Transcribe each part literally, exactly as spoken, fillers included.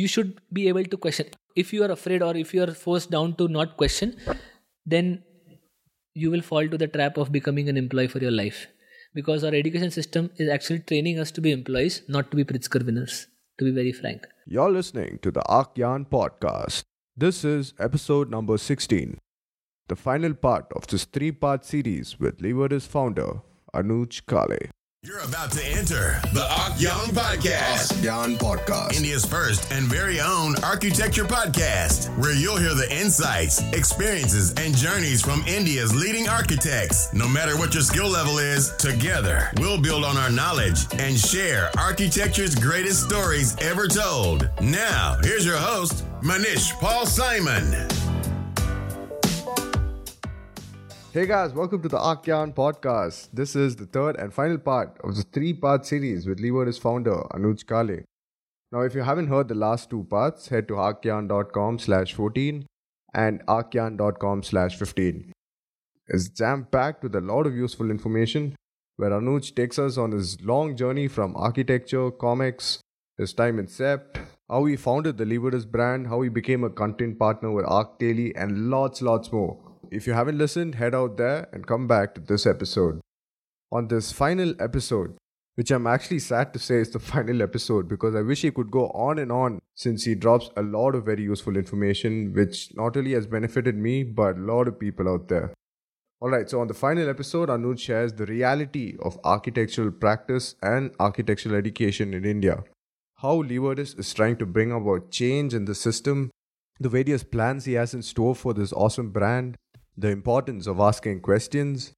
You should be able to question. If you are afraid or if you are forced down to not question, then you will fall to the trap of becoming an employee for your life. Because our education system is actually training us to be employees, not to be Pritzker winners, to be very frank. You're listening to the ArchGyan Podcast. This is episode number sixteen, the final part of this three-part series with Leewardists founder Anuj Kale. You're about to enter the ArchGyan Podcast. ArchGyan Podcast. India's first and very own architecture podcast, where you'll hear the insights, experiences, and journeys from India's leading architects. No matter what your skill level is, together we'll build on our knowledge and share architecture's greatest stories ever told. Now, here's your host, Manish Paul Simon. Hey guys, welcome to the Aakyan Podcast. This is the third and final part of the three-part series with Leewardists founder Anuj Kale. Now, if you haven't heard the last two parts, head to archgyan dot com slash fourteen and archgyan dot com slash fifteen. It's jam-packed with a lot of useful information where Anuj takes us on his long journey from architecture, comics, his time in S E P, how he founded the Leewardists brand, how he became a content partner with ArchDaily, and lots, lots more. If you haven't listened, head out there and come back to this episode. On this final episode, which I'm actually sad to say is the final episode because I wish he could go on and on since he drops a lot of very useful information which not only has benefited me but a lot of people out there. Alright, so on the final episode, Anuj shares the reality of architectural practice and architectural education in India. How Leewardists is trying to bring about change in the system, the various plans he has in store for this awesome brand, the importance of asking questions,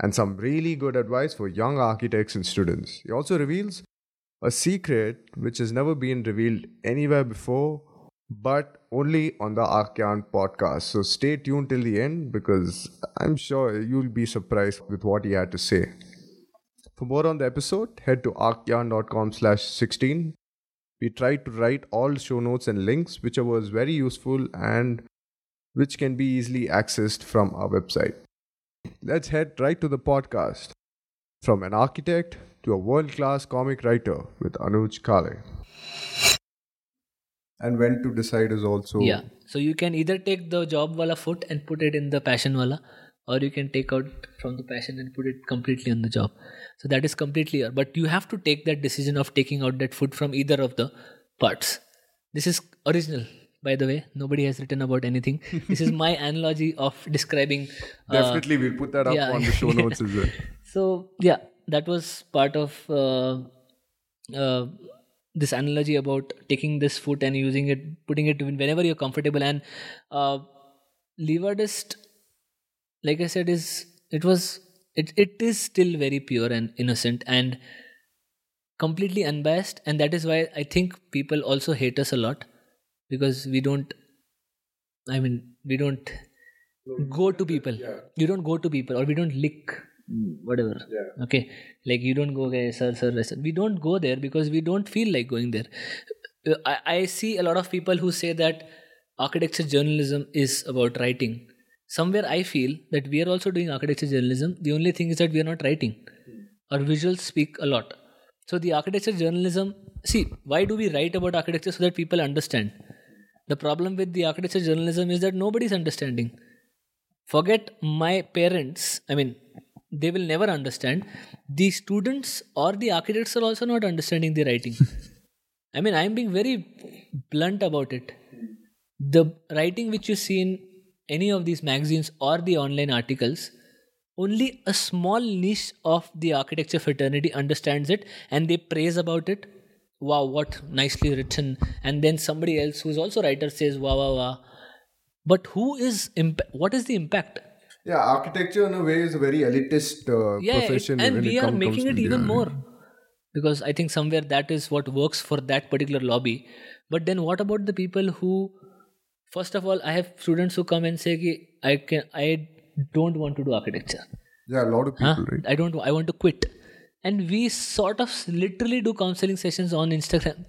and some really good advice for young architects and students. He also reveals a secret which has never been revealed anywhere before, but only on the ArchGyan Podcast. So stay tuned till the end because I'm sure you'll be surprised with what he had to say. For more on the episode, head to archgyan dot com slash sixteen. We tried to write all show notes and links, which was very useful and which can be easily accessed from our website. Let's head right to the podcast. From an architect to a world-class comic writer with Anuj Kale. And when to decide is also... Yeah, so you can either take the job wala foot and put it in the passion wala, or you can take out from the passion and put it completely on the job. So that is completely... But you have to take that decision of taking out that foot from either of the parts. This is original. By the way, nobody has written about anything. This is my analogy of describing... Uh, Definitely, we'll put that up yeah, on the show notes yeah. as well. So, yeah, that was part of uh, uh, this analogy about taking this foot and using it, putting it whenever you're comfortable. And uh, Leewardist, like I said, is it was it it is still very pure and innocent and completely unbiased. And that is why I think people also hate us a lot. Because we don't, I mean, we don't go to people. Yeah. You don't go to people or we don't lick, whatever. Yeah. Okay. Like you don't go, okay, sir, sir, sir. We don't go there because we don't feel like going there. I, I see a lot of people who say that architecture journalism is about writing. Somewhere I feel that we are also doing architecture journalism. The only thing is that we are not writing. Our visuals speak a lot. So the architecture journalism, see, why do we write about architecture? So that people understand. The problem with the architecture journalism is that nobody's understanding. Forget my parents. I mean, they will never understand. The students or the architects are also not understanding the writing. I mean, I'm being very blunt about it. The writing which you see in any of these magazines or the online articles, only a small niche of the architecture fraternity understands it and they praise about it. Wow, what nicely written. And then somebody else who's also a writer says, wow, wow, wow. But who is, impa- what is the impact? Yeah, architecture in a way is a very elitist uh, yeah, profession. It, and we it are com- making it even more. Because I think somewhere that is what works for that particular lobby. But then what about the people who, first of all, I have students who come and say, ki, I can, I don't want to do architecture. Yeah, a lot of people, huh? right? I don't, I want to quit. And we sort of literally do counseling sessions on Instagram.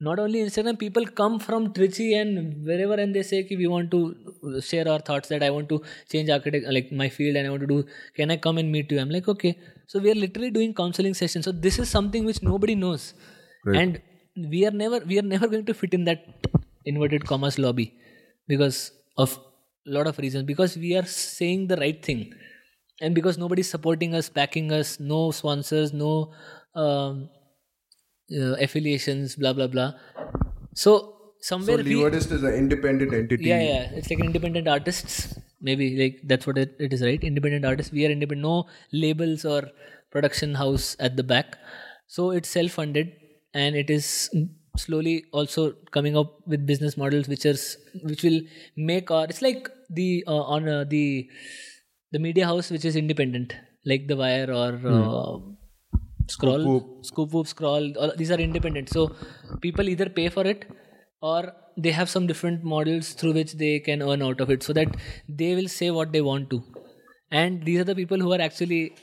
Not only Instagram, people come from Trichy and wherever and they say, ki, we want to share our thoughts that I want to change architecture, like my field, and I want to do, can I come and meet you? I'm like, okay. So we are literally doing counseling sessions. So this is something which nobody knows. Right. And we are never, we are never going to fit in that inverted commas lobby because of a lot of reasons, because we are saying the right thing. And because nobody's supporting us, backing us, no sponsors, no um, uh, affiliations, blah, blah, blah. So, somewhere... So, Leewardist is an independent entity. Yeah, yeah. It's like independent artists. Maybe, like, that's what it, it is, right? Independent artists. We are independent. No labels or production house at the back. So, it's self-funded. And it is slowly also coming up with business models which are which will make our... It's like the... Uh, on uh, the... The media house which is independent, like The Wire or mm. uh, Scroll, Scoop, Scoop Whoop, Scroll, all, these are independent. So people either pay for it or they have some different models through which they can earn out of it so that they will say what they want to. And these are the people who are actually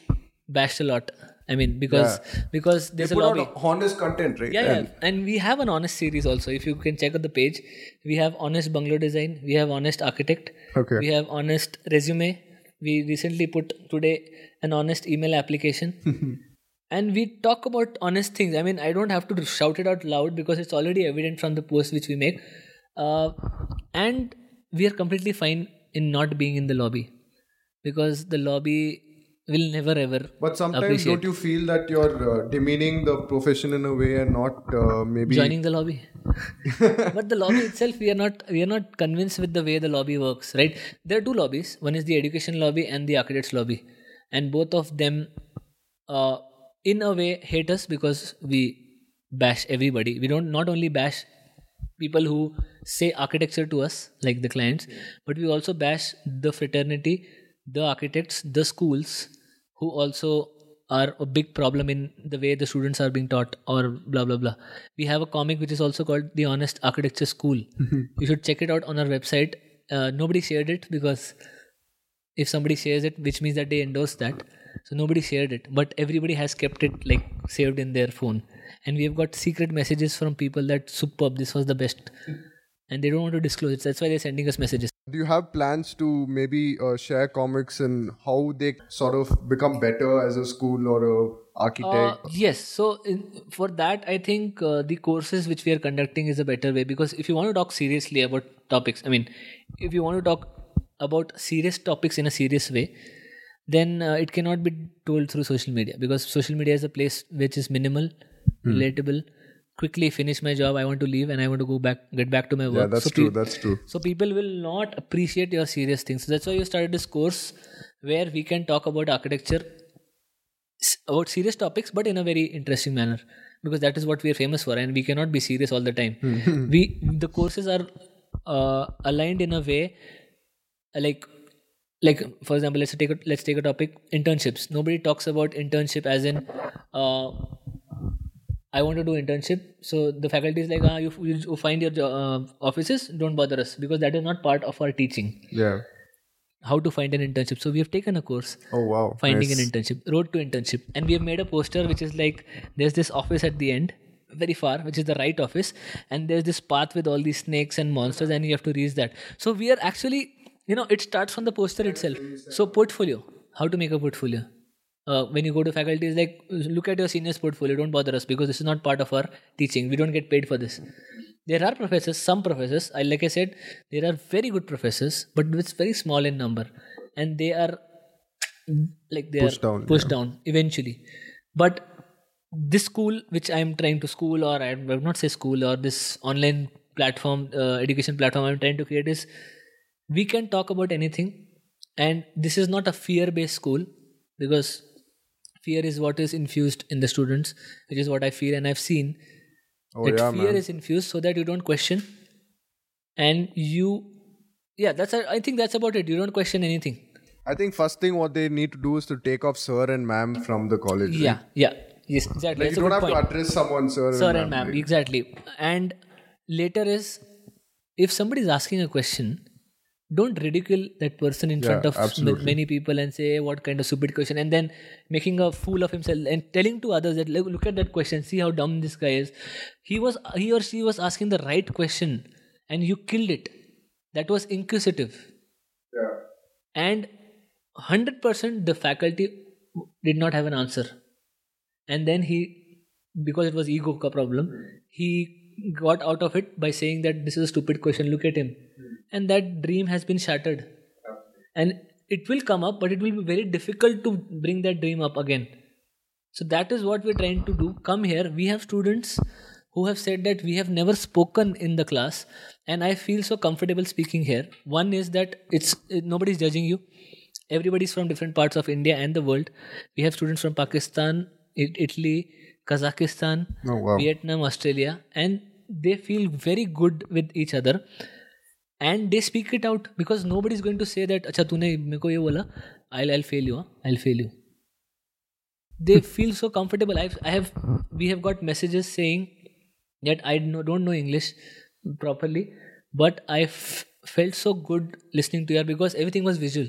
bashed a lot. I mean, because yeah. because there's they put a lobby. Out honest content, right? Yeah, yeah, and we have an honest series also. If you can check out the page, we have Honest Bungalow Design, we have Honest Architect, okay. we have Honest Resume. We recently put today an honest email application and we talk about honest things. I mean, I don't have to shout it out loud because it's already evident from the posts which we make. Uh, and we are completely fine in not being in the lobby because the lobby will never ever But sometimes appreciate. Don't you feel that you're uh, demeaning the profession in a way and not uh, maybe... Joining the lobby. But the lobby itself, we are not we are not convinced with the way the lobby works, right? There are two lobbies. One is the education lobby and the architects lobby. And both of them, uh, in a way, hate us because we bash everybody. We don't not only bash people who say architecture to us, like the clients, but we also bash the fraternity, the architects, the schools, who also are a big problem in the way the students are being taught or blah, blah, blah. We have a comic which is also called The Honest Architecture School. You should check it out on our website. Uh, nobody shared it because if somebody shares it, which means that they endorse that. So nobody shared it, but everybody has kept it like saved in their phone. And we have got secret messages from people that superb, this was the best. And they don't want to disclose it. That's why they're sending us messages. Do you have plans to maybe uh, share comics and how they sort of become better as a school or a architect? Uh, yes. So in, for that, I think uh, the courses which we are conducting is a better way because if you want to talk seriously about topics, I mean, if you want to talk about serious topics in a serious way, then uh, it cannot be told through social media because social media is a place which is minimal, hmm. relatable. Quickly finish my job, I want to leave and I want to go back, get back to my work. Yeah, that's so true, pe- that's true. So people will not appreciate your serious things. So that's why you started this course where we can talk about architecture, about serious topics, but in a very interesting manner because that is what we are famous for and we cannot be serious all the time. Mm-hmm. We the courses are uh, aligned in a way like Like, for example, let's take a, let's take a topic, internships. Nobody talks about internship as in... Uh, I want to do internship. So the faculty is like, ah, you, you find your uh, offices, don't bother us because that is not part of our teaching. Yeah. How to find an internship. So we have taken a course. Oh, wow. Finding nice. An internship. Road to internship. And we have made a poster which is like, there's this office at the end, very far, which is the right office. And there's this path with all these snakes and monsters and you have to reach that. So we are actually, you know, it starts from the poster itself. So portfolio. How to make a portfolio. Uh, when you go to faculty, it's like, look at your senior's portfolio, don't bother us because this is not part of our teaching. We don't get paid for this. There are professors, some professors, I, like I said, there are very good professors, but it's very small in number. And they are like they pushed are down, pushed yeah. down eventually. But this school, which I'm trying to school or I will not say school or this online platform, uh, education platform I'm trying to create is, we can talk about anything. And this is not a fear-based school because... Fear is what is infused in the students, which is what I feel and I've seen. Oh, that yeah, fear man. Is infused so that you don't question. And you, yeah, that's. A, I think that's about it. You don't question anything. I think first thing what they need to do is to take off sir and ma'am from the college. Yeah, right? yeah, yes, exactly. Like you don't have point. To address someone sir, sir and ma'am. Sir and ma'am, like. Exactly. And later is, if somebody is asking a question, don't ridicule that person in yeah, front of absolutely. many people and say, what kind of stupid question, and then making a fool of himself and telling to others that, look at that question, see how dumb this guy is. He was, he or she was asking the right question and you killed it. That was inquisitive. Yeah. And one hundred percent the faculty did not have an answer. And then he, because it was ego ka problem, he got out of it by saying that this is a stupid question, look at him. And that dream has been shattered. And it will come up, but it will be very difficult to bring that dream up again. So that is what we're trying to do. Come here. We have students who have said that we have never spoken in the class. And I feel so comfortable speaking here. One is that it's nobody's judging you. Everybody's from different parts of India and the world. We have students from Pakistan, Italy, Kazakhstan, oh, wow. Vietnam, Australia. And they feel very good with each other. And they speak it out, because nobody is going to say that, "Acha, tune meko ye bola, I'll I'll fail you, huh? I'll fail you." They feel so comfortable. I've, I have, we have got messages saying that I don't know English properly, but I f- felt so good listening to her because everything was visual.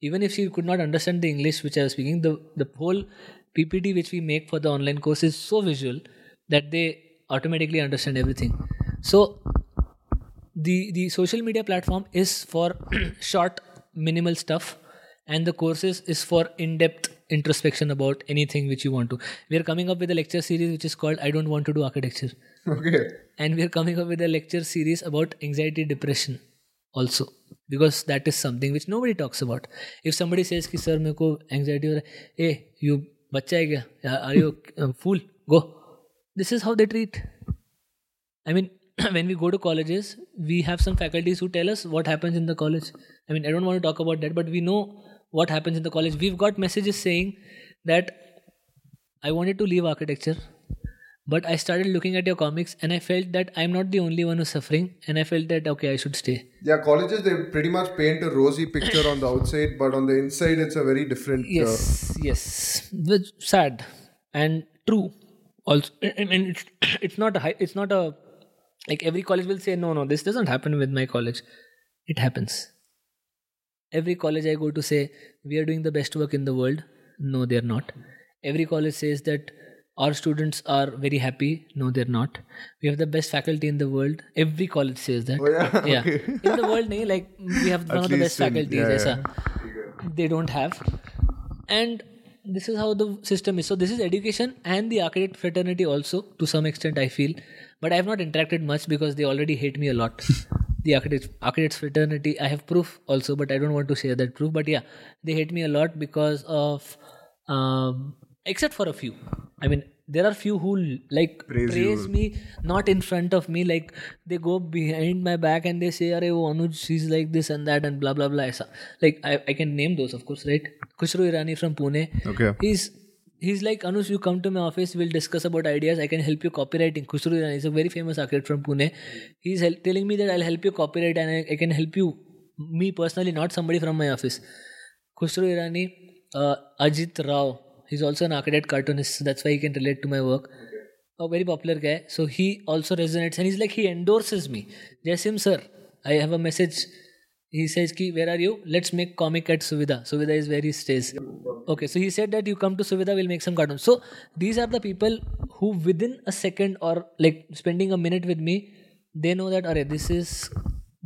Even if she could not understand the English which I was speaking, the the whole P P T which we make for the online course is so visual that they automatically understand everything. So. The the social media platform is for short, minimal stuff, and the courses is for in-depth introspection about anything which you want to. We are coming up with a lecture series which is called I Don't Want to Do Architecture. Okay. And we are coming up with a lecture series about anxiety, depression also, because that is something which nobody talks about. If somebody says, ki, sir, meko anxiety ho raha hai, hey, you bachcha hai kya? Are you a fool? Go. This is how they treat. I mean, when we go to colleges, we have some faculties who tell us what happens in the college. I mean, I don't want to talk about that, but we know what happens in the college. We've got messages saying that I wanted to leave architecture, but I started looking at your comics and I felt that I'm not the only one who's suffering, and I felt that, okay, I should stay. Yeah, colleges, they pretty much paint a rosy picture on the outside, but on the inside, it's a very different... Yes, uh, yes. Sad and true. Also, I mean, it's, it's not a... It's not a Like every college will say, no, no, this doesn't happen with my college. It happens. Every college I go to say, we are doing the best work in the world. No, they're not. Every college says that our students are very happy. No, they're not. We have the best faculty in the world. Every college says that. Oh, yeah? Yeah. Okay. In the world, nahin, like we have one of the best faculties. Yeah, yeah. Aisa. They don't have. And this is how the system is. So this is education and the architect fraternity also, to some extent, I feel. But I have not interacted much because they already hate me a lot. The architects, architects fraternity, I have proof also, but I don't want to share that proof. But yeah, they hate me a lot because of, um, except for a few. I mean, there are few who like praise, praise me, not in front of me. Like they go behind my back and they say, "Arey, wo Anuj, she's like this and that and blah blah blah." Aisa. Like I, I can name those, of course, right? Kushro Irani from Pune. Okay. He's. He's like, "Anuj, you come to my office, we'll discuss about ideas, I can help you copywriting." Kushro Irani is a very famous architect from Pune. He's hel- telling me that I'll help you copyright and I, I can help you, me personally, not somebody from my office. Kushro Irani, uh, Ajit Rao, he's also an architect cartoonist, so that's why he can relate to my work. A very popular guy, so he also resonates and he's like, he endorses me. Jasim sir, I have a message. He says, ki, "Where are you? Let's make comic at Suvidha." Suvidha is where he stays. Okay, so he said that you come to Suvidha, we'll make some cartoons. So these are the people who within a second or like spending a minute with me, they know that, "Arey, this is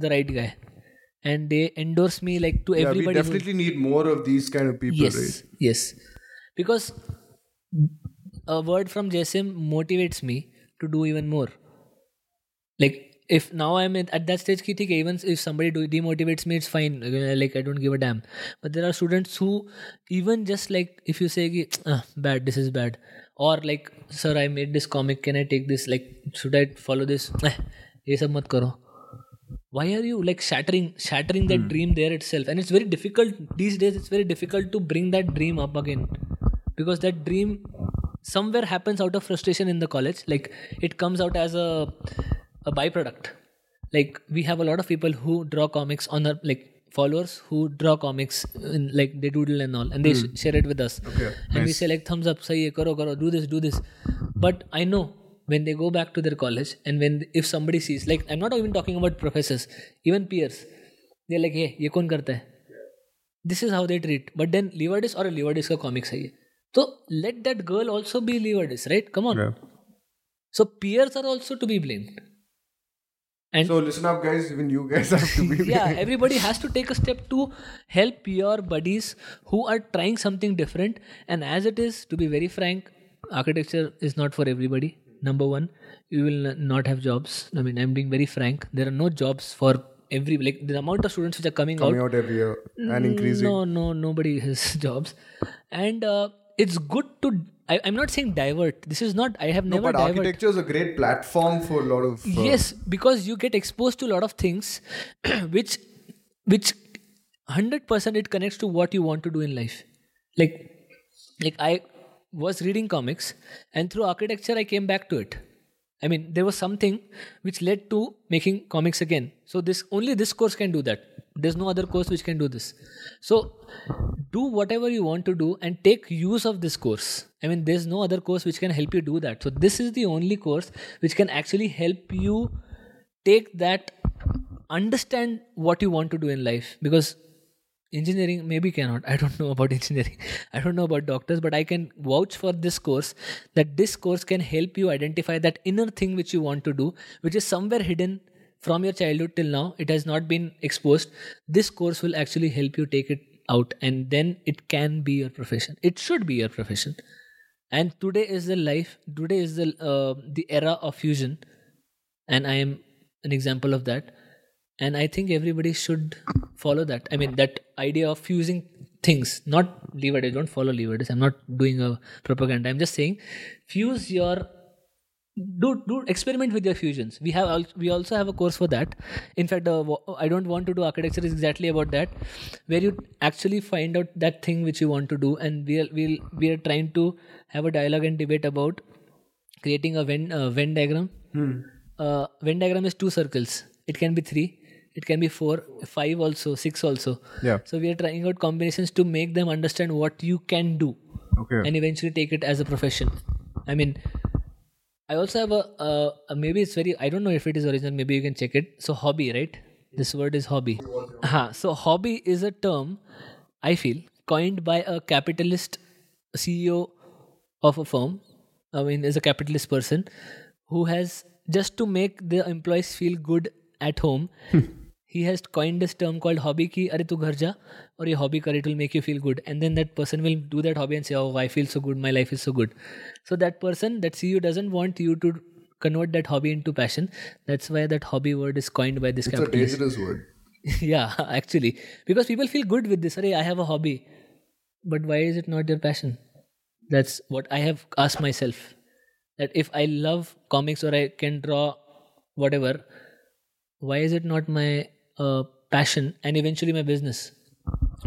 the right guy." And they endorse me like to yeah, everybody. We definitely who... need more of these kind of people, yes, right? Yes, because a word from Jasim motivates me to do even more. Like, if now I'm at that stage, ki, okay, even if somebody do, demotivates me, it's fine. Like, I don't give a damn. But there are students who even just like, if you say, ki, ah, bad, this is bad. Or like, "Sir, I made this comic. Can I take this? Like, should I follow this?" Ye sab mat karo. Why are you like shattering, shattering that mm. dream there itself? And it's very difficult. These days, it's very difficult to bring that dream up again. Because that dream somewhere happens out of frustration in the college. Like, it comes out as a... a byproduct. Like we have a lot of people who draw comics on our like followers who draw comics in, like they doodle and all, and they mm. sh- share it with us. Okay. And nice. We say like thumbs up, sahi hai, karo karo, do this, do this. But I know when they go back to their college and when if somebody sees, like I'm not even talking about professors, even peers, they're like, hey, ye kaun karta hai? This is how they treat. But then Leewardists or Leewardists ka comics hai ye. So let that girl also be Leewardist, right? Come on. Yeah. So peers are also to be blamed. And so listen up guys, even you guys have to be yeah, blamed. Everybody has to take a step to help your buddies who are trying something different. And as it is, to be very frank, architecture is not for everybody. Number one, you will not have jobs. I mean, I'm being very frank. There are no jobs for every, like the amount of students which are coming, coming out. Coming out every year and increasing. No, no, nobody has jobs. And uh, it's good to, I, I'm not saying divert. This is not, I have no, never but divert. Architecture is a great platform for a lot of. Uh, yes, because you get exposed to a lot of things which, which one hundred percent it connects to what you want to do in life. Like, like I was reading comics and through architecture I came back to it. I mean, there was something which led to making comics again. So this only this course can do that. There's no other course which can do this. So do whatever you want to do and take use of this course. I mean, there's no other course which can help you do that. So this is the only course which can actually help you take that, understand what you want to do in life. Because engineering maybe cannot. I don't know about engineering. I don't know about doctors, but I can vouch for this course that this course can help you identify that inner thing which you want to do, which is somewhere hidden from your childhood till now. It has not been exposed. This course will actually help you take it out and then it can be your profession. It should be your profession. And today is the life, today is the uh, the era of fusion. And I am an example of that. And I think everybody should follow that. I mean, that idea of fusing things, not Leewardists, don't follow Leewardists. I'm not doing a propaganda. I'm just saying, fuse your, do do experiment with your fusions. We have we also have a course for that. In fact, uh, I don't want to do architecture is exactly about that, where you actually find out that thing which you want to do, and we are we'll, we are trying to have a dialogue and debate about creating a Venn uh, Venn diagram. Hmm. Uh, Venn diagram is two circles. It can be three. It can be four, five also, six also. Yeah. So we are trying out combinations to make them understand what you can do, okay, and eventually take it as a profession. I mean, I also have a, uh, a maybe it's very, I don't know if it is original, maybe you can check it. So hobby, right? This word is hobby. Uh-huh. So hobby is a term, I feel, coined by a capitalist C E O of a firm. I mean, is a capitalist person who has, just to make the employees feel good at home, he has coined this term called hobby ki are tu ghar ja aur ye hobby kar, it will make you feel good, and then that person will do that hobby and say, oh, I feel so good, my life is so good. So that person, that C E O doesn't want you to convert that hobby into passion. That's why that hobby word is coined by this capitalist. It's a dangerous word. Yeah, actually, because people feel good with this. Hey, I have a hobby, but why is it not your passion? That's what I have asked myself, that if I love comics or I can draw whatever, why is it not my uh, passion and eventually my business?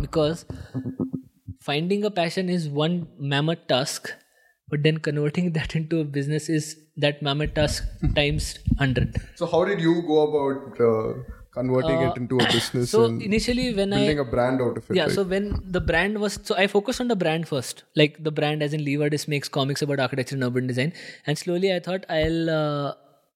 Because finding a passion is one mammoth task, but then converting that into a business is that mammoth task times one hundred. So how did you go about uh, converting uh, it into a business? So and initially when building I... Building a brand out of it. Yeah, right? So when the brand was... So I focused on the brand first. Like the brand as in Leewardists makes comics about architecture and urban design. And slowly I thought I'll uh,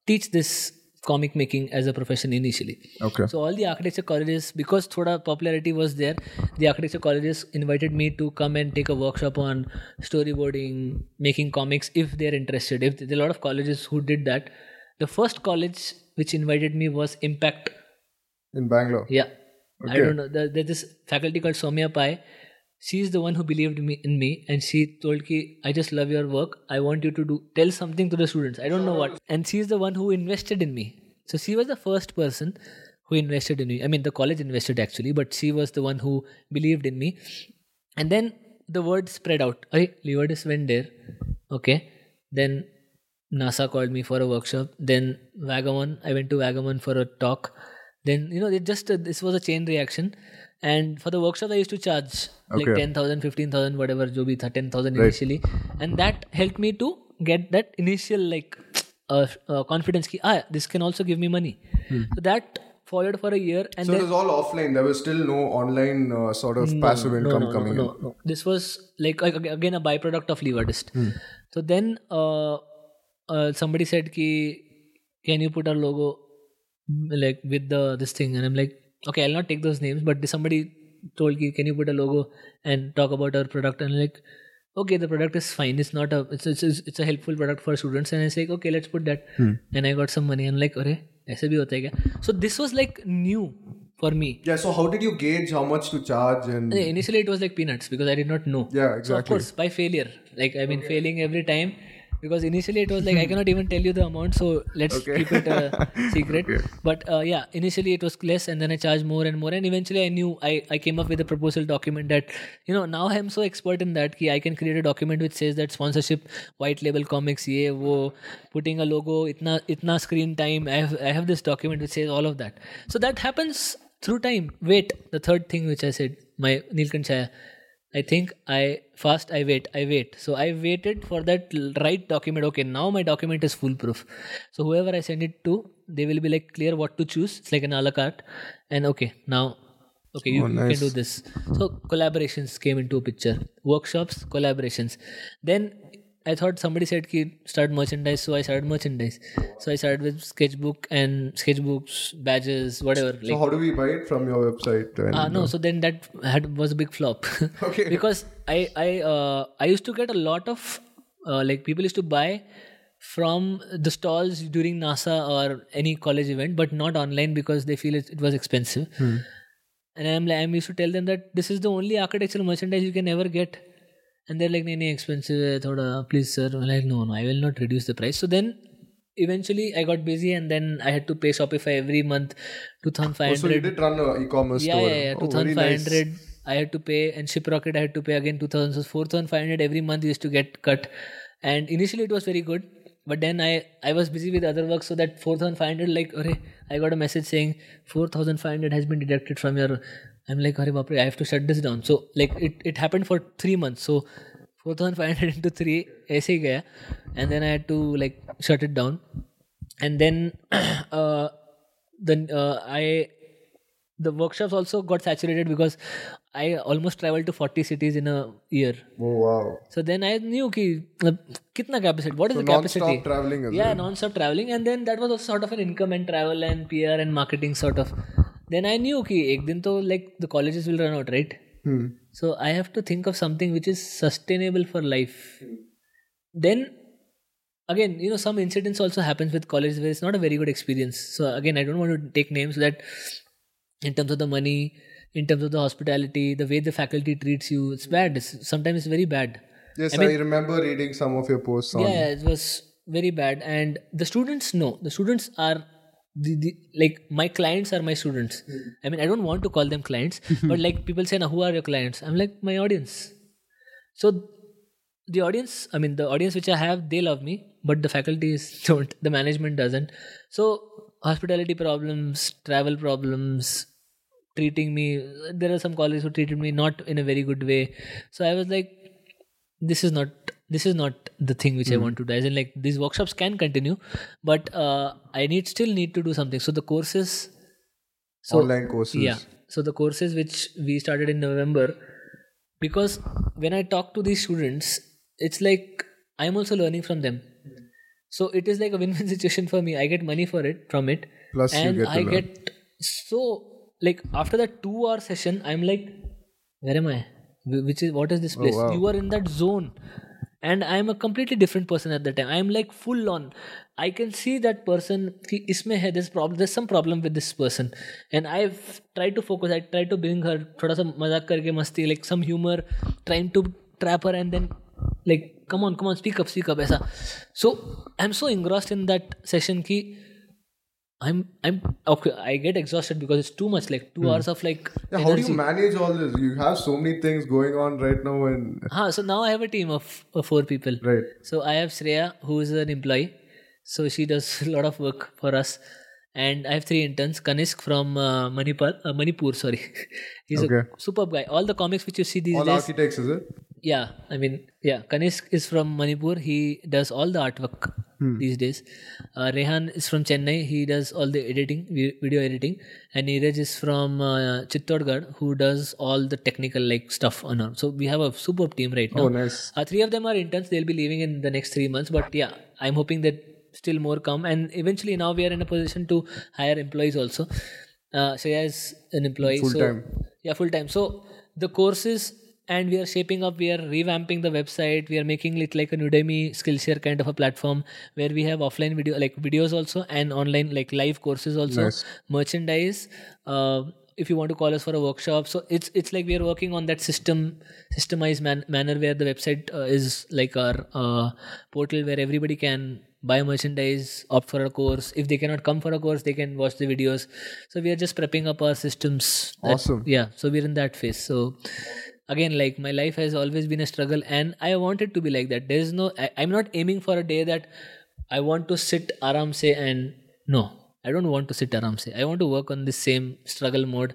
teach this comic making as a profession initially. Okay. So all the architecture colleges, because thoda popularity was there, the architecture colleges invited me to come and take a workshop on storyboarding, making comics if they're interested. If there are a lot of colleges who did that. The first college which invited me was Impact. In Bangalore? Yeah. Okay. I don't know. There's this faculty called Somia Pai. She is the one who believed me in me, and she told me, I just love your work. I want you to do tell something to the students. I don't know what. And she is the one who invested in me. So she was the first person who invested in me. I mean, the college invested actually, but she was the one who believed in me. And then the word spread out. Hey, Leewardists went there. Okay. Then NASA called me for a workshop. Then Vagamon. I went to Vagamon for a talk. Then, you know, it just uh, this was a chain reaction. And for the workshop, I used to charge okay. like ten thousand, fifteen thousand, whatever, jo bhi tha, ten thousand right. initially. And that helped me to get that initial like uh, uh, confidence ki, ah, this can also give me money. Hmm. So that followed for a year. And so then, it was all offline. There was still no online uh, sort of no, passive income no, no, coming no, no, in. No, no. This was like, again, a byproduct of Leewardist. Hmm. So then uh, uh, somebody said ki, can you put our logo like with the this thing, and I'm like, okay, I'll not take those names, but somebody told ki, can you put a logo and talk about our product, and I'm like, okay, the product is fine, it's not a it's it's, it's a helpful product for students, and I say, okay, let's put that, hmm. and I got some money, and I'm like, arre, aise bhi hota hai kya? So this was like new for me. Yeah, so how did you gauge how much to charge? And initially it was like peanuts because I did not know. Yeah, exactly. So of course, by failure. Like I've been okay. failing every time because initially it was like, I cannot even tell you the amount, so let's okay. keep it a secret. Okay. But uh, yeah, initially it was less, and then I charged more and more, and eventually I knew, I, I came up with a proposal document that, you know, now I'm so expert in that ki I can create a document which says that sponsorship, white label comics, ye, wo, putting a logo, itna, itna screen time. I have, I have this document which says all of that. So that happens through time. Wait, the third thing which I said, my Nilkanth Chhaya, I think I fast, I wait, I wait. So I waited for that right document. Okay, now my document is foolproof. So whoever I send it to, they will be like clear what to choose. It's like an a la carte. And okay, now, okay, you, oh, nice. You can do this. So collaborations came into picture. Workshops, collaborations. Then I thought somebody said ki start merchandise, so I started merchandise. So I started with sketchbook and sketchbooks, badges, whatever. So like, how do we buy it from your website? Ah uh, no, so then that had, was a big flop. Okay. Because I I uh, I used to get a lot of uh, like people used to buy from the stalls during NASA or any college event, but not online because they feel it, it was expensive. Hmm. And I'm like, I used to tell them that this is the only architectural merchandise you can ever get. And they're like, nahi, nahi, expensive, thoda, please sir. I'm like, no, no, I will not reduce the price. So then, eventually, I got busy, and then I had to pay Shopify every month, two thousand five hundred. Oh, so you did run an e-commerce yeah, store. Yeah, yeah, oh, two thousand five hundred nice. I had to pay, and ShipRocket I had to pay again, two thousand. So four thousand five hundred every month used to get cut. And initially, it was very good. But then I, I was busy with other work, so that four thousand five hundred, like, arre, I got a message saying, four thousand five hundred has been deducted from your... I'm like, arre baap re, I have to shut this down. So, like, it, it happened for three months. So, four thousand five hundred into three, aise hi gaya. And then I had to, like, shut it down. And then, uh, then uh, I... The workshops also got saturated because I almost traveled to forty cities in a year. Oh, wow. So then I knew ki, uh, kitna capacity, what is so the capacity? Non-stop traveling. As yeah, well. non-stop traveling. And then that was also sort of an income and travel and P R and marketing sort of. Then I knew ki ek din to like the colleges will run out, right? Hmm. So I have to think of something which is sustainable for life. Hmm. Then again, you know, some incidents also happens with colleges where it's not a very good experience. So again, I don't want to take names that... In terms of the money, in terms of the hospitality, the way the faculty treats you, it's bad. It's, sometimes it's very bad. Yes, I, mean, I remember reading some of your posts on... Yeah, it was very bad. And the students know. The students are... The, the, like, my clients are my students. Mm. I mean, I don't want to call them clients. But like, people say, nah, who are your clients? I'm like, my audience. So, the audience... I mean, the audience which I have, they love me. But the faculty don't. The management doesn't. So, hospitality problems, travel problems... treating me, there are some colleagues who treated me not in a very good way. So I was like, this is not this is not the thing which mm. I want to do. As in, like, these workshops can continue, but uh, I need still need to do something. So the courses, so, online courses, yeah. So the courses which we started in November, because when I talk to these students, it's like I'm also learning from them. So it is like a win-win situation for me. I get money for it from it, plus and you get to I learn. get so. Like after that two hour session, I'm like, where am I? Which is, what is this place? Oh, wow. You are in that zone. And I'm a completely different person at that time. I'm like full on. I can see that person, ki isme hai, this problem, there's some problem with this person. And I've tried to focus, I tried to bring her, thoda sa mazak karke masti, like some humor, trying to trap her and then like, come on, come on, speak up, speak up, aisa. So I'm so engrossed in that session ki, I'm, I'm, okay, I get exhausted because it's too much, like two hmm. hours of like... Yeah, how do you manage all this? You have so many things going on right now and... Ah, so now I have a team of, of four people. Right. So I have Shreya, who is an employee. So she does a lot of work for us. And I have three interns. Kanishk from uh, Manipur, uh, Manipur, sorry. He's okay. a superb guy. All the comics which you see these all days... All architects, is it? Yeah, I mean, yeah, Kanishk is from Manipur. He does all the artwork hmm. these days. Uh, Rehan is from Chennai. He does all the editing, video editing. And Neeraj is from uh, Chittorgarh, who does all the technical like stuff on her. So we have a superb team right now. Oh, nice. Uh, three of them are interns. They'll be leaving in the next three months. But yeah, I'm hoping that still more come. And eventually now we are in a position to hire employees also. Uh, Shreya is an employee. Full so, time. Yeah, full time. So the courses... And we are shaping up, we are revamping the website, we are making it like a Udemy, Skillshare kind of a platform where we have offline video, like videos also, and online like live courses also, nice. merchandise, uh, if you want to call us for a workshop. So it's it's like we are working on that system, systemized man- manner where the website uh, is like our uh, portal where everybody can buy merchandise, opt for a course. If they cannot come for a course, they can watch the videos. So we are just prepping up our systems. That, awesome. Yeah, so we're in that phase. So... Again, like my life has always been a struggle and I want it to be like that. There is no, I, I'm not aiming for a day that I want to sit aram se and no, I don't want to sit aram se. I want to work on this same struggle mode.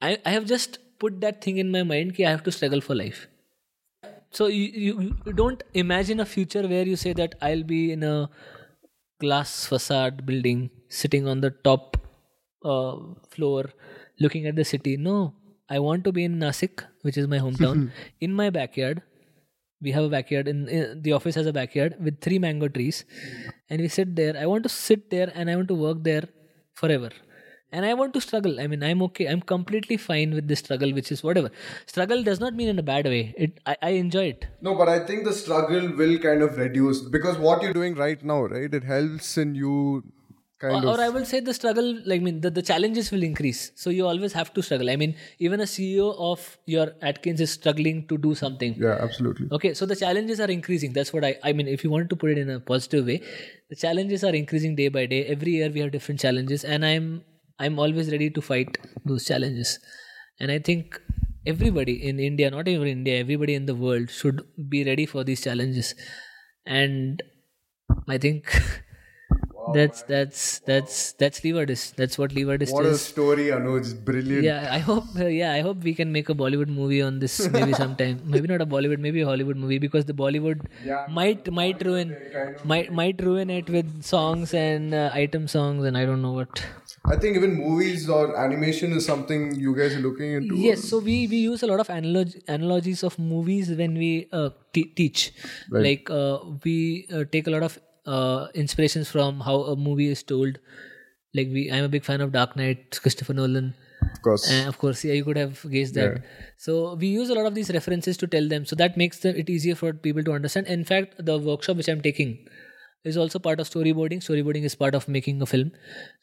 I, I have just put that thing in my mind that I have to struggle for life. So you, you, you don't imagine a future where you say that I'll be in a glass facade building, sitting on the top uh, floor, looking at the city. No. I want to be in Nasik, which is my hometown, in my backyard. We have a backyard, in, in the office has a backyard with three mango trees. And we sit there. I want to sit there and I want to work there forever. And I want to struggle. I mean, I'm okay. I'm completely fine with this struggle, which is whatever. Struggle does not mean in a bad way. It, I, I enjoy it. No, but I think the struggle will kind of reduce because what you're doing right now, right? It helps in you... Kind or, or I will say the struggle, like I mean, the, the challenges will increase. So you always have to struggle. I mean, even a C E O of your Atkins is struggling to do something. Yeah, absolutely. Okay, so the challenges are increasing. That's what I, I mean, if you want to put it in a positive way, the challenges are increasing day by day. Every year we have different challenges and I'm, I'm always ready to fight those challenges. And I think everybody in India, not even India, everybody in the world should be ready for these challenges. And I think... Wow, that's, that's, wow. that's, that's Leewardists. That's what Leewardists is. What a story, Anuj. Brilliant. Yeah, I hope, uh, yeah, I hope we can make a Bollywood movie on this maybe sometime. Maybe not a Bollywood, maybe a Hollywood movie because the Bollywood yeah, might, no, might Bollywood ruin, kind of might, might ruin it with songs and uh, item songs and I don't know what. I think even movies or animation is something you guys are looking into. Yes, or? so we, we use a lot of analog, analogies of movies when we uh, t- teach. Right. Like uh, we uh, take a lot of Uh, inspirations from how a movie is told. Like we, I'm a big fan of Dark Knight, Christopher Nolan. Of course. And of course, yeah, you could have guessed that. Yeah. So we use a lot of these references to tell them. So that makes the, it easier for people to understand. In fact, the workshop which I'm taking is also part of storyboarding. Storyboarding is part of making a film.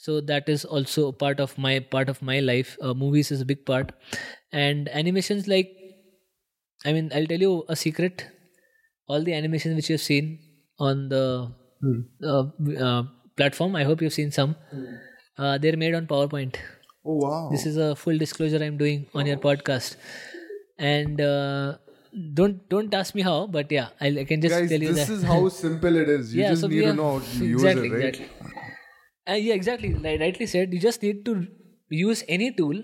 So that is also part of my part of my life. Uh, movies is a big part. And animations like, I mean, I'll tell you a secret. All the animations which you've seen on the... Hmm. Uh, uh, platform. I hope you've seen some. Hmm. Uh, they're made on PowerPoint. Oh wow! This is a full disclosure I'm doing on oh. your podcast. And uh, don't don't ask me how, but yeah, I, I can just Guys, tell you this that. This is how simple it is. You yeah, just so need have, to know how to exactly, use it, right? Exactly. Uh, yeah, exactly. Like rightly said, you just need to use any tool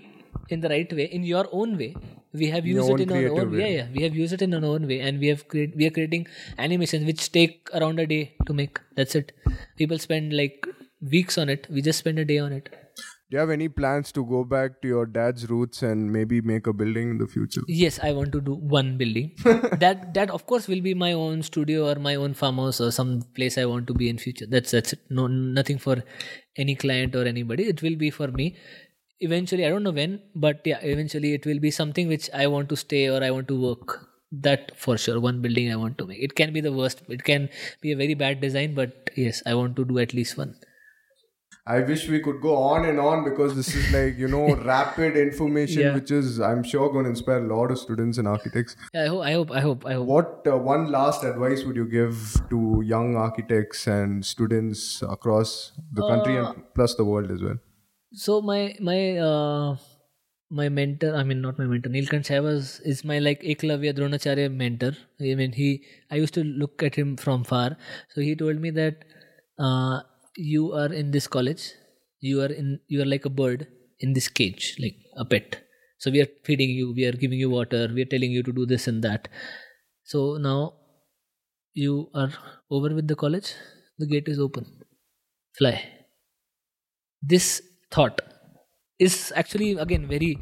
in the right way, in your own way. We have used it in our own way. Yeah, yeah. We have used it in our own way, and we have create. We are creating animations which take around a day to make. That's it. People spend like weeks on it. We just spend a day on it. Do you have any plans to go back to your dad's roots and maybe make a building in the future? Yes, I want to do one building. that that of course will be my own studio or my own farmhouse or some place I want to be in future. That's that's it. No, nothing for any client or anybody. It will be for me. Eventually, I don't know when, but yeah, eventually it will be something which I want to stay or I want to work. That for sure, one building I want to make. It can be the worst. It can be a very bad design, but yes, I want to do at least one. I wish we could go on and on because this is like, you know, rapid information, yeah. which is, I'm sure, going to inspire a lot of students and architects. Yeah, I hope, I hope, I hope, I hope. What uh, one last advice would you give to young architects and students across the uh, country and plus the world as well? So my my uh, my mentor, I mean not my mentor, Nilkanth Chhaya was, is my like Eklavya Dronacharya mentor. I mean he, I used to look at him from far. So he told me that uh, you are in this college, you are in you are like a bird in this cage, like a pet. So we are feeding you, we are giving you water, we are telling you to do this and that. So now you are over with the college, the gate is open. Fly. This thought is actually, again, very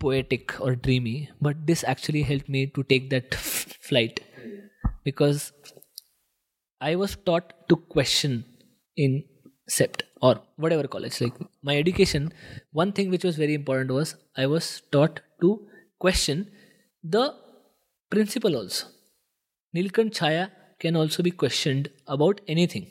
poetic or dreamy, but this actually helped me to take that f- flight because I was taught to question in S E P or whatever college, like my education. One thing which was very important was I was taught to question the principal also. Nilkanth Chhaya can also be questioned about anything,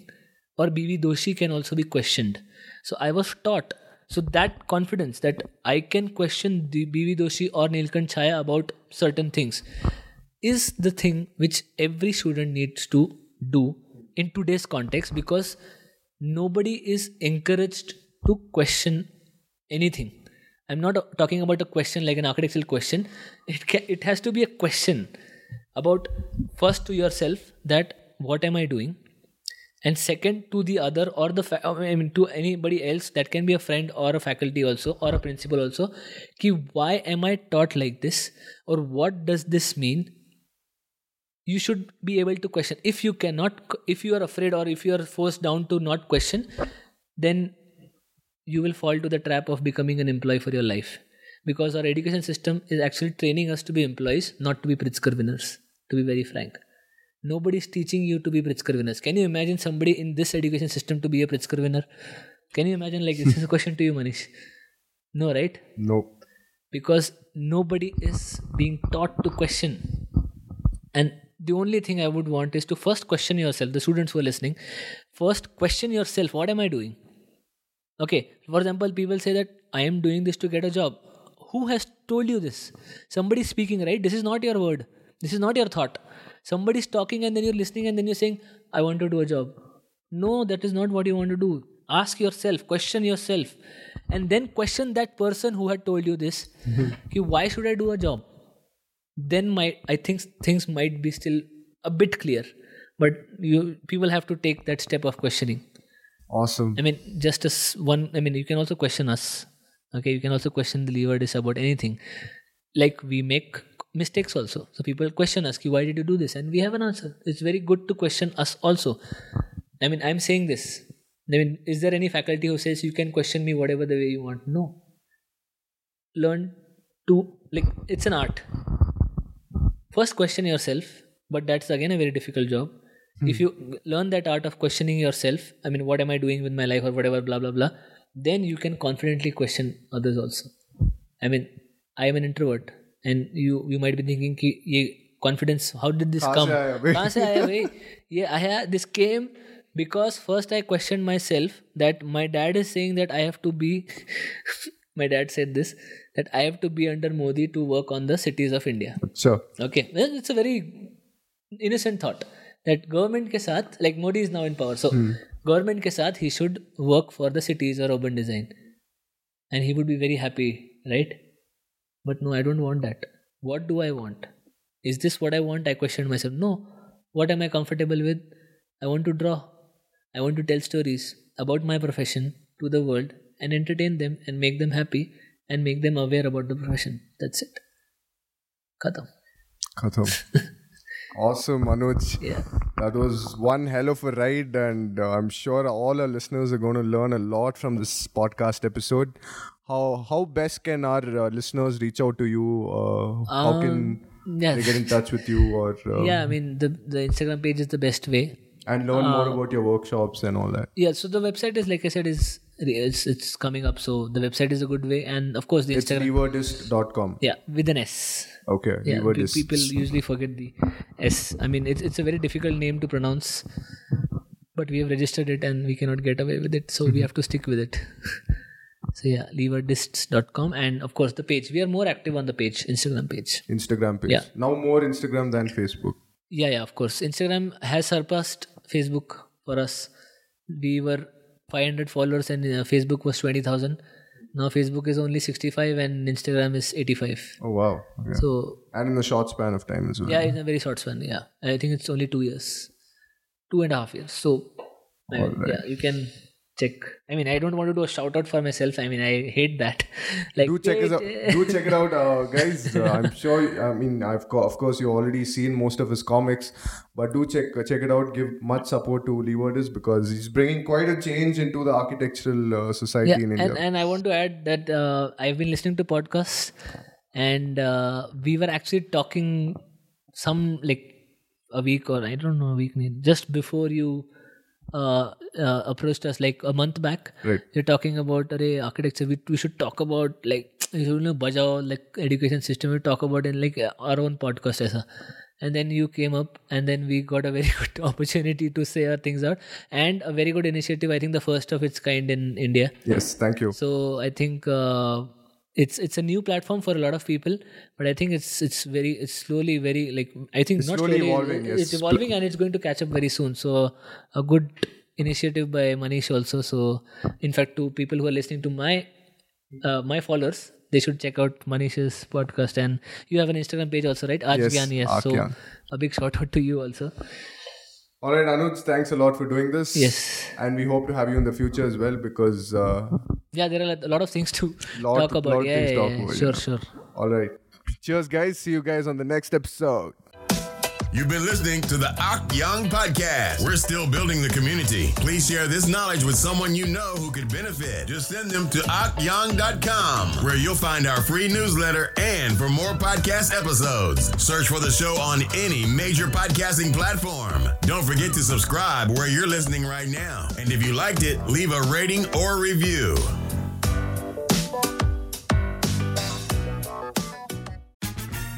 or B V Doshi can also be questioned. So I was taught, so that confidence that I can question the B V Doshi or Nilkanth Chhaya about certain things is the thing which every student needs to do in today's context, because nobody is encouraged to question anything. I'm not talking about a question like an architectural question. It can, it has to be a question about, first to yourself, that what am I doing? And second, to the other or the fa- I mean to anybody else, that can be a friend or a faculty also or a principal also, ki why am I taught like this, or what does this mean? You should be able to question. If you cannot, if you are afraid or if you are forced down to not question, then you will fall to the trap of becoming an employee for your life, because our education system is actually training us to be employees, not to be Pritzker winners, to be very frank. Nobody is teaching you to be Pritzker winners. Can you imagine somebody in this education system to be a Pritzker winner? Can you imagine, like, this is a question to you, Manish? No, right? No. Because nobody is being taught to question. And the only thing I would want is to first question yourself. The students who are listening, first question yourself, what am I doing? Okay, for example, people say that I am doing this to get a job. Who has told you this? Somebody is speaking, right? This is not your word. This is not your thought. Somebody is talking and then you're listening and then you're saying, I want to do a job. No, that is not what you want to do. Ask yourself, question yourself, and then question that person who had told you this. Ki, why should I do a job? Then my, I think things might be still a bit clear. But you people have to take that step of questioning. Awesome. I mean, just as one, I mean, you can also question us. Okay, you can also question the Leewardists about anything. Like, we make mistakes also. So people question us, why did you do this? And we have an answer. It's very good to question us also. I mean, I'm saying this. I mean, is there any faculty who says you can question me whatever the way you want? No. Learn to, like, it's an art. First question yourself, but that's again a very difficult job. Hmm. If you learn that art of questioning yourself, I mean, what am I doing with my life or whatever, blah, blah, blah, then you can confidently question others also. I mean, I am an introvert. And you you might be thinking, ki ye confidence, how did this come? Kahan se aaya bhai? Yeah, aaya, this came because first I questioned myself that my dad is saying that I have to be, my dad said this, that I have to be under Modi to work on the cities of India. Sure. Okay. It's a very innocent thought that government ke saath, like Modi is now in power. So hmm. government ke saath, he should work for the cities or urban design. And he would be very happy, right? But no, I don't want that. What do I want? Is this what I want? I questioned myself. No. What am I comfortable with? I want to draw. I want to tell stories about my profession to the world and entertain them and make them happy and make them aware about the profession. That's it. Khatam. Khatam. Awesome, Anuj. Yeah. That was one hell of a ride, and uh, I'm sure all our listeners are going to learn a lot from this podcast episode. How how best can our uh, listeners reach out to you? Uh, how um, can yeah. they get in touch with you? Or um, yeah, I mean, the, the Instagram page is the best way. And learn uh, more about your workshops and all that. Yeah, so the website is, like I said, is it's, it's coming up. So the website is a good way. And of course, the it's Instagram. It's leewardist dot com. Yeah, with an S. Okay, yeah, Leewardist. People usually forget the S. I mean, it's, it's a very difficult name to pronounce. But we have registered it and we cannot get away with it. So we have to stick with it. So yeah, leewardists dot com, and of course the page. We are more active on the page, Instagram page. Instagram page. Yeah. Now more Instagram than Facebook. Yeah, yeah, of course. Instagram has surpassed Facebook for us. We were five hundred followers and uh, Facebook was twenty thousand. Now Facebook is only sixty-five and Instagram is eighty-five. Oh wow. Okay. So and in a short span of time as well. Yeah, in a very short span, yeah. I think it's only two years. Two and a half years. So I mean, right. yeah, you can check. I mean, I don't want to do a shout out for myself. I mean, I hate that. Like, do check hey, it out. do check it out, uh, guys. Uh, I'm sure. I mean, I've co- of course you already seen most of his comics, but do check check it out. Give much support to Leewardists because he's bringing quite a change into the architectural uh, society yeah, in India. And, and I want to add that uh, I've been listening to podcasts, and uh, we were actually talking some like a week or I don't know a week just before you. Uh, uh, approached us like a month back. Right. You're talking about array architecture. We, we should talk about like you know bajao like education system. We talk about in like our own podcast aisa. And then you came up, and then we got a very good opportunity to say our things out, and a very good initiative. I think the first of its kind in India. Yes, thank you. So I think uh, it's it's a new platform for a lot of people, but I think it's it's very it's slowly very like I think it's not slowly very, evolving. Yes. It's evolving and it's going to catch up very soon. So a good initiative by Manish also. So in fact, to people who are listening to my uh, my followers, they should check out Manish's podcast. And you have an Instagram page also, right? ArchGyan, yes. yes. Aakyan. So a big shout out to you also. All right, Anuj, thanks a lot for doing this. Yes. And we hope to have you in the future as well because... Uh, yeah, there are a lot of things to lot, talk about. Lot yeah, things yeah, talk yeah. About, sure, yeah. sure. All right. Cheers, guys. See you guys on the next episode. You've been listening to the ArchGyan Podcast. We're still building the community. Please share this knowledge with someone you know who could benefit. Just send them to arch gyan dot com, where you'll find our free newsletter and for more podcast episodes. Search for the show on any major podcasting platform. Don't forget to subscribe where you're listening right now. And if you liked it, leave a rating or review.